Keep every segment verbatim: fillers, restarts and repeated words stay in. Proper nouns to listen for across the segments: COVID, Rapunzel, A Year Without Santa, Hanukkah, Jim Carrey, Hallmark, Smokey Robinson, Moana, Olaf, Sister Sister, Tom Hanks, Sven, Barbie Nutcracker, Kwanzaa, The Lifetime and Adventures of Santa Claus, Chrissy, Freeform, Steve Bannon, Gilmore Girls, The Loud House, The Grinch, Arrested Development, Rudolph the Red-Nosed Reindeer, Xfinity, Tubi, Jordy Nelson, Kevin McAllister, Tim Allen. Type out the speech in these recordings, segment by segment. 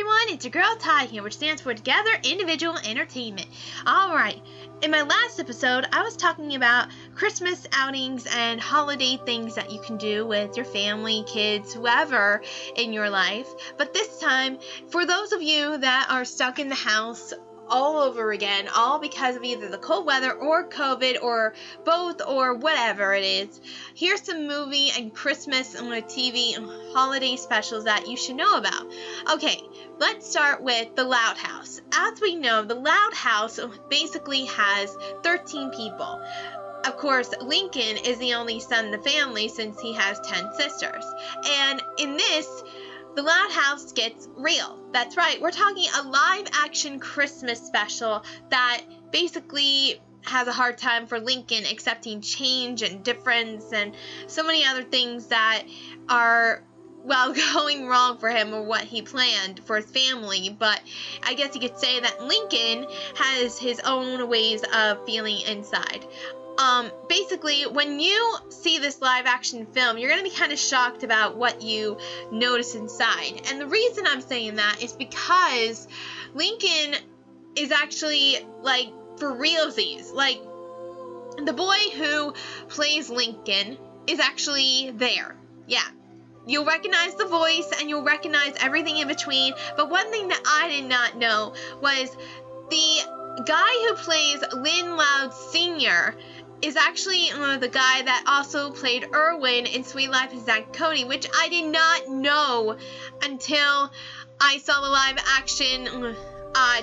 everyone, it's your girl Ty here, which stands for Together Individual Entertainment. Alright, in my last episode, I was talking about Christmas outings and holiday things that you can do with your family, kids, whoever in your life. But this time, for those of you that are stuck in the house all over again, all because of either the cold weather or COVID or both or whatever it is, here's some movie and Christmas and T V and holiday specials that you should know about. Okay, let's start with The Loud House. As we know, The Loud House basically has thirteen people. Of course, Lincoln is the only son in the family since he has ten sisters. And in this, The Loud House gets real. That's right, we're talking a live-action Christmas special that basically has a hard time for Lincoln accepting change and difference and so many other things that are, well, going wrong for him or what he planned for his family. But I guess you could say that Lincoln has his own ways of feeling inside. Um, basically, when you see this live-action film, you're going to be kind of shocked about what you notice inside. And the reason I'm saying that is because Lincoln is actually, like, for realsies. Like, the boy who plays Lincoln is actually there. Yeah. You'll recognize the voice, and you'll recognize everything in between. But one thing that I did not know was the guy who plays Lynn Loud Senior is actually uh, the guy that also played Irwin in Suite Life Zack Cody, which I did not know until I saw the live-action uh,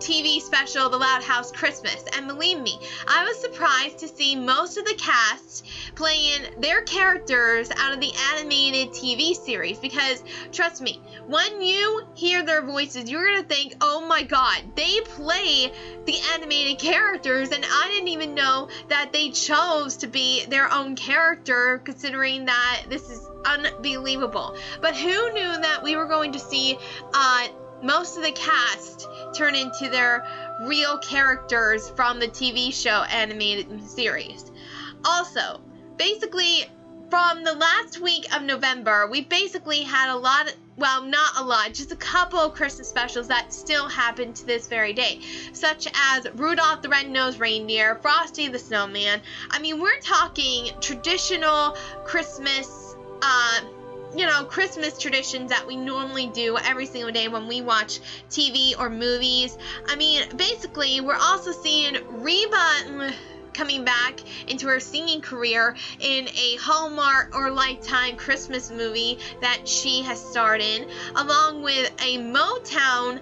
T V special, The Loud House Christmas. And believe me, I was surprised to see most of the cast playing their characters out of the animated T V series, because, trust me, when you hear their voices, you're going to think, oh my god, they play the animated characters, and I didn't even know that they chose to be their own character, considering that this is unbelievable. But who knew that we were going to see uh, most of the cast turn into their real characters from the T V show animated series? Also, basically, from the last week of November, we basically had a lot of, well, not a lot, just a couple of Christmas specials that still happen to this very day, such as Rudolph the Red-Nosed Reindeer, Frosty the Snowman. I mean, we're talking traditional Christmas, uh, you know, Christmas traditions that we normally do every single day when we watch T V or movies. I mean, basically, we're also seeing Reba coming back into her singing career in a Hallmark or Lifetime Christmas movie that she has starred in, along with a Motown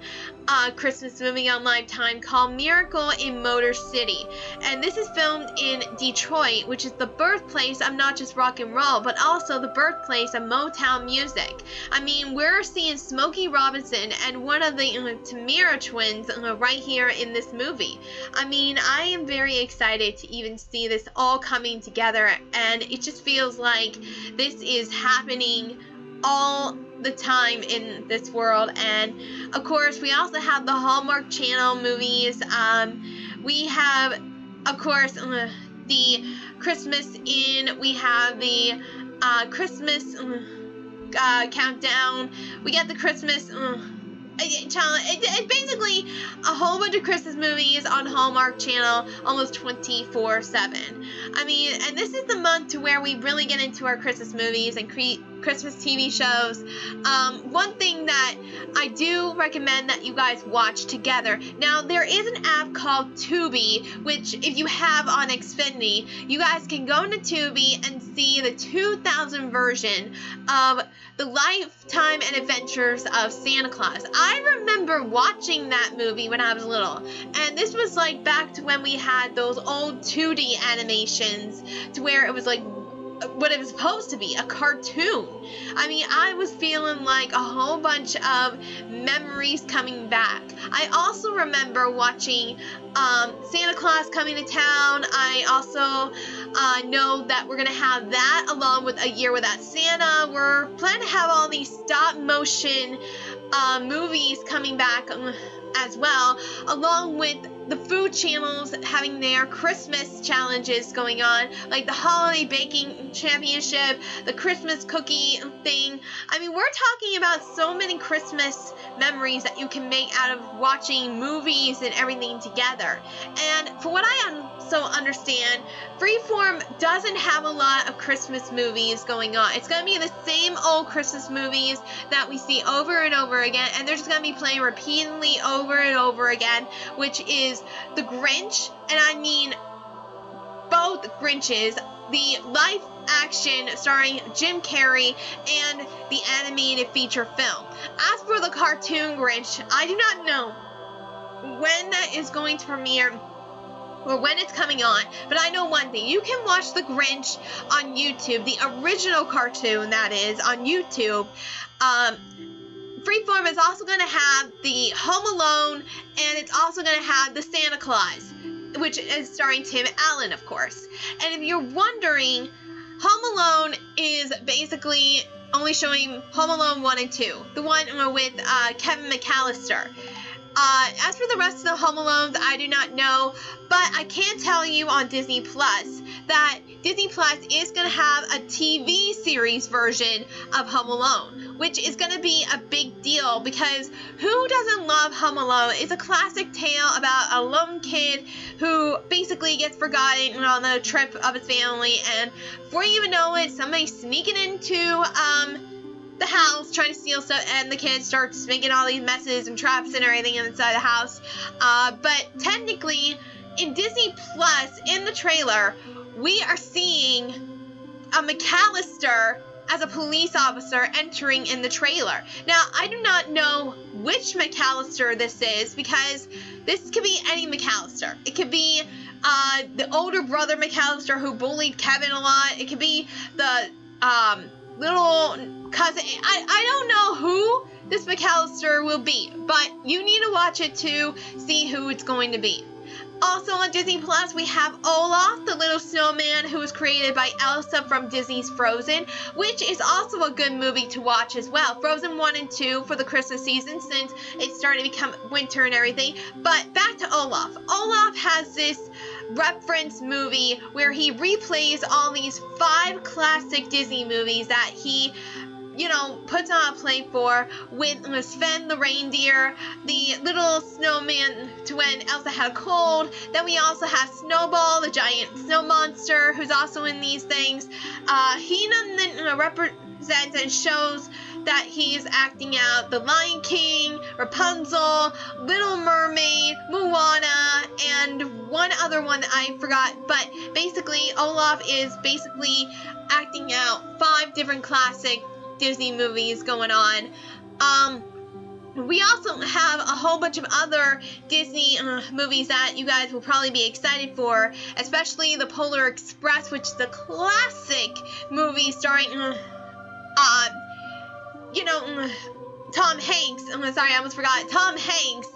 uh, Christmas movie on Lifetime called Miracle in Motor City. And this is filmed in Detroit, which is the birthplace of not just rock and roll, but also the birthplace of Motown music. I mean, we're seeing Smokey Robinson and one of the uh, Tamira twins uh, right here in this movie. I mean, I am very excited to even see this all coming together, and it just feels like this is happening all the time in this world. And of course, we also have the Hallmark Channel movies. Um, we have, of course, uh, the Christmas Inn. We have the uh, Christmas uh, Countdown. We got the Christmas Uh, Challenge. It's basically a whole bunch of Christmas movies on Hallmark Channel almost twenty-four seven. I mean, and this is the month to where we really get into our Christmas movies and create Christmas T V shows. Um, one thing that I do recommend that you guys watch together. Now, there is an app called Tubi, which if you have on Xfinity, you guys can go into Tubi and see the two thousand version of The Lifetime and Adventures of Santa Claus. I remember watching that movie when I was little, and this was like back to when we had those old two D animations to where it was like what it was supposed to be, a cartoon. I mean, I was feeling like a whole bunch of memories coming back. I also remember watching um, Santa Claus Coming to Town. I also uh, know that we're going to have that along with A Year Without Santa. We're planning to have all these stop-motion uh, movies coming back as well, along with the food channels having their Christmas challenges going on, like the Holiday Baking Championship, the Christmas cookie thing. I mean, we're talking about so many Christmas memories that you can make out of watching movies and everything together. And for what I also understand, Freeform doesn't have a lot of Christmas movies going on. It's going to be the same old Christmas movies that we see over and over again, and they're just going to be playing repeatedly over and over again, which is The Grinch, and I mean both Grinches, the live action starring Jim Carrey and the animated feature film. As for the cartoon Grinch, I do not know when that is going to premiere or when it's coming on, but I know one thing. You can watch The Grinch on YouTube, the original cartoon that is, on YouTube. Um, Freeform is also going to have the Home Alone, and it's also going to have the Santa Claus, which is starring Tim Allen, of course. And if you're wondering, Home Alone is basically only showing Home Alone one and two, the one with uh, Kevin McAllister. Uh, as for the rest of the Home Alones, I do not know, but I can tell you on Disney Plus that Disney Plus is going to have a T V series version of Home Alone, which is going to be a big deal because who doesn't love Home Alone? It's a classic tale about a lone kid who basically gets forgotten on the trip of his family, and before you even know it, somebody's sneaking into um, the house trying to steal stuff, and the kid starts making all these messes and traps and everything inside the house. Uh, but technically, in Disney Plus, in the trailer, we are seeing a McAllister as a police officer entering in the trailer. Now, I do not know which McAllister this is, because this could be any McAllister. It could be uh, the older brother McAllister who bullied Kevin a lot. It could be the um, little cousin. I, I don't know who this McAllister will be, but you need to watch it to see who it's going to be. Also on Disney Plus, we have Olaf, the little snowman who was created by Elsa from Disney's Frozen, which is also a good movie to watch as well. Frozen one and two for the Christmas season, since it's starting to become winter and everything. But back to Olaf. Olaf has this reference movie where he replays all these five classic Disney movies that he, you know, puts on a play for, with Sven the reindeer, the little snowman to when Elsa had a cold. Then we also have Snowball, the giant snow monster, who's also in these things. Uh, he then represents and shows that he's acting out the Lion King, Rapunzel, Little Mermaid, Moana, and one other one that I forgot. But basically, Olaf is basically acting out five different classic Disney movies going on. Um, we also have a whole bunch of other Disney uh, movies that you guys will probably be excited for, especially the Polar Express, which is a classic movie starring, uh, uh, you know, uh, Tom Hanks. I'm sorry, I almost forgot. Tom Hanks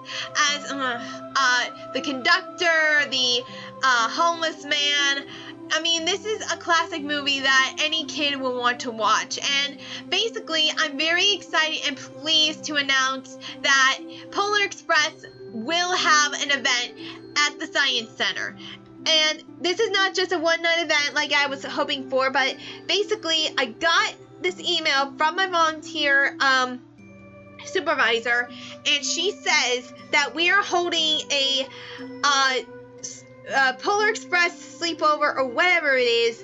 as uh, uh, the conductor, the uh, homeless man. I mean, this is a classic movie that any kid will want to watch, and basically, I'm very excited and pleased to announce that Polar Express will have an event at the Science Center. And this is not just a one-night event like I was hoping for, but basically, I got this email from my volunteer um, supervisor, and she says that we are holding a uh, Uh, Polar Express sleepover, or whatever it is,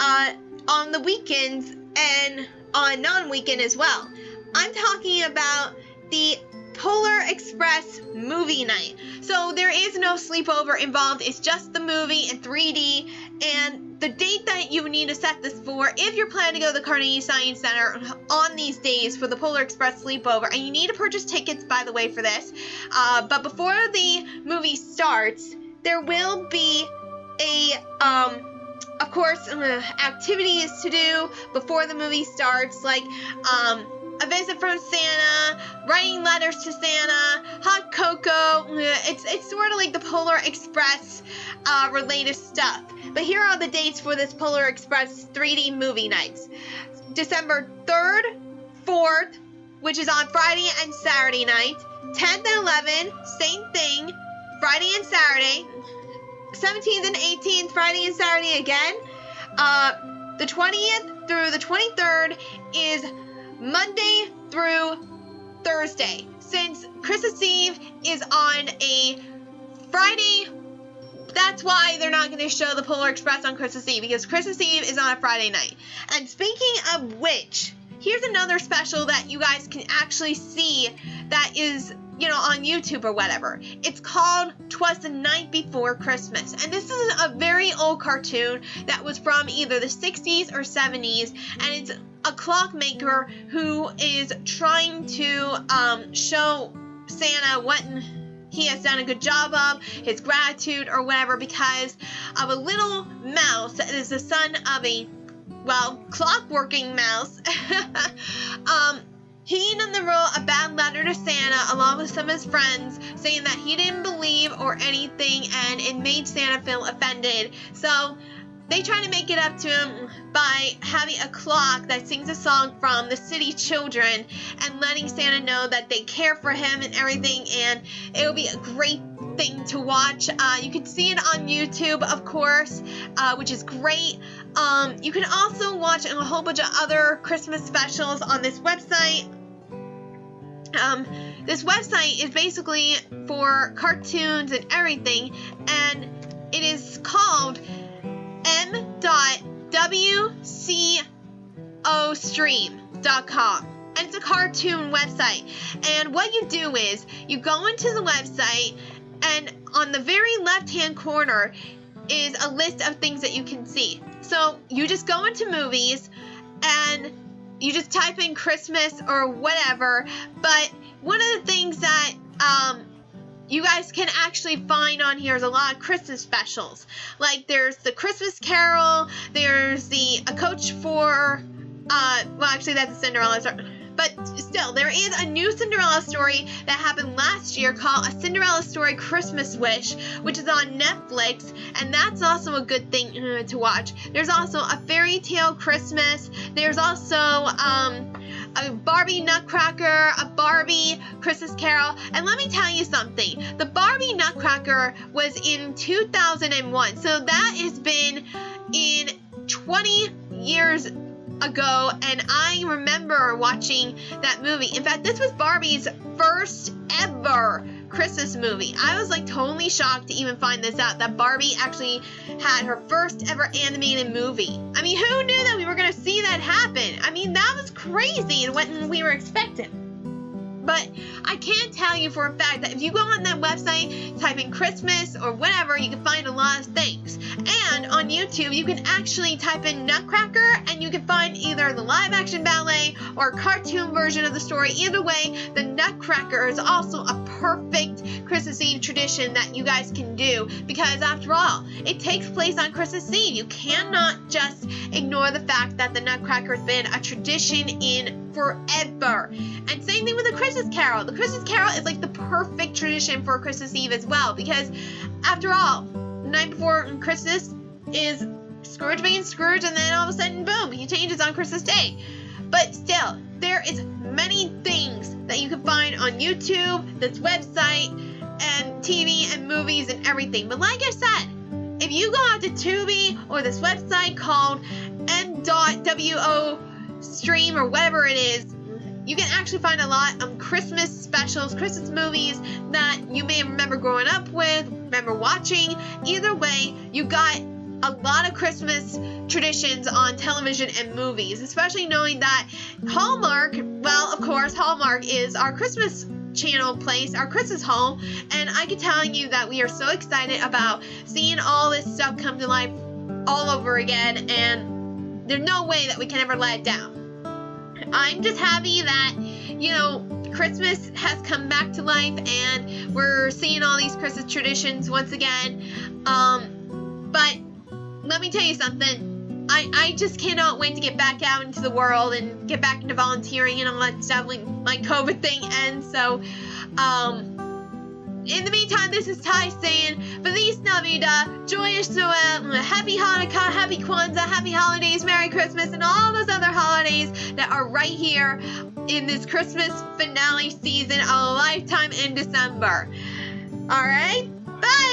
uh, on the weekends and on non-weekend as well. I'm talking about the Polar Express movie night. So there is no sleepover involved. It's just the movie in three D, and the date that you need to set this for, if you're planning to go to the Carnegie Science Center on these days for the Polar Express sleepover, and you need to purchase tickets, by the way, for this. Uh, but before the movie starts, there will be a, um, of course, uh, activities to do before the movie starts, like um, a visit from Santa, writing letters to Santa, hot cocoa. It's it's sort of like the Polar Express uh, related stuff. But here are the dates for this Polar Express three D movie nights: December third, fourth, which is on Friday and Saturday night, tenth and eleventh, same thing. Friday and Saturday, seventeenth and eighteenth, Friday and Saturday again. Uh, the twentieth through the twenty-third is Monday through Thursday, since Christmas Eve is on a Friday. That's why they're not going to show the Polar Express on Christmas Eve, because Christmas Eve is on a Friday night. And speaking of which, here's another special that you guys can actually see that is, you know, on YouTube or whatever. It's called Twas the Night Before Christmas. And this is a very old cartoon that was from either the sixties or seventies. And it's a clockmaker who is trying to um, show Santa what he has done a good job of, his gratitude or whatever, because of a little mouse that is the son of a, well, clockworking mouse. um, he then wrote a bad letter to Santa along with some of his friends, saying that he didn't believe or anything, and it made Santa feel offended. So they try to make it up to him by having a clock that sings a song from the City Children and letting Santa know that they care for him and everything, and it will be a great thing to watch. Uh, you can see it on YouTube, of course, uh, which is great. Um, you can also watch a whole bunch of other Christmas specials on this website. Um, this website is basically for cartoons and everything, and it is called m dot w c o stream dot com, and it's a cartoon website. And what you do is you go into the website, and on the very left hand corner is a list of things that you can see. So you just go into movies and you just type in Christmas or whatever. But one of the things that um you guys can actually find on here is a lot of Christmas specials. Like, there's the Christmas Carol, there's the A Coach for, uh, well, actually that's a Cinderella story. But still, there is a new Cinderella story that happened last year called A Cinderella Story Christmas Wish, which is on Netflix, and that's also a good thing to watch. There's also a Fairy Tale Christmas. There's also, um... a Barbie Nutcracker, a Barbie Christmas Carol. And let me tell you something. The Barbie Nutcracker was in two thousand one. So that has been in twenty years ago. And I remember watching that movie. In fact, this was Barbie's first ever Christmas movie. I was like totally shocked to even find this out, that Barbie actually had her first ever animated movie. I mean, who knew that we were going to see that happen? I mean, that was crazy and what we were expecting. But I can tell you for a fact that if you go on that website, type in Christmas or whatever, you can find a lot of things. And on YouTube, you can actually type in Nutcracker, and you can find either the live action ballet or cartoon version of the story. Either way, the Nutcracker is also a perfect Christmas Eve tradition that you guys can do, because after all, it takes place on Christmas Eve. You cannot just ignore the fact that the Nutcracker has been a tradition in forever. And same thing with the Christmas Carol. The Christmas Carol is like the perfect tradition for Christmas Eve as well, because after all, the night before Christmas is Scrooge being Scrooge, and then all of a sudden, boom, he changes on Christmas Day. But still, there is many things that you can find on YouTube, this website, and T V and movies and everything. But like I said, if you go out to Tubi or this website called m dot w o stream or whatever it is, you can actually find a lot of Christmas specials, Christmas movies that you may remember growing up with, remember watching. Either way, you got a lot of Christmas traditions on television and movies, especially knowing that Hallmark, well, of course, Hallmark is our Christmas channel place, our Christmas home, and I can tell you that we are so excited about seeing all this stuff come to life all over again, and there's no way that we can ever let it down. I'm just happy that, you know, Christmas has come back to life, and we're seeing all these Christmas traditions once again. Um, but let me tell you something. I, I just cannot wait to get back out into the world and get back into volunteering and all that stuff when my COVID thing ends. So, um, in the meantime, this is Ty saying, Feliz Navidad, Joyous Noel, Happy Hanukkah, Happy Kwanzaa, Happy Holidays, Merry Christmas, and all those other holidays that are right here in this Christmas finale season, A Lifetime in December. Alright, bye!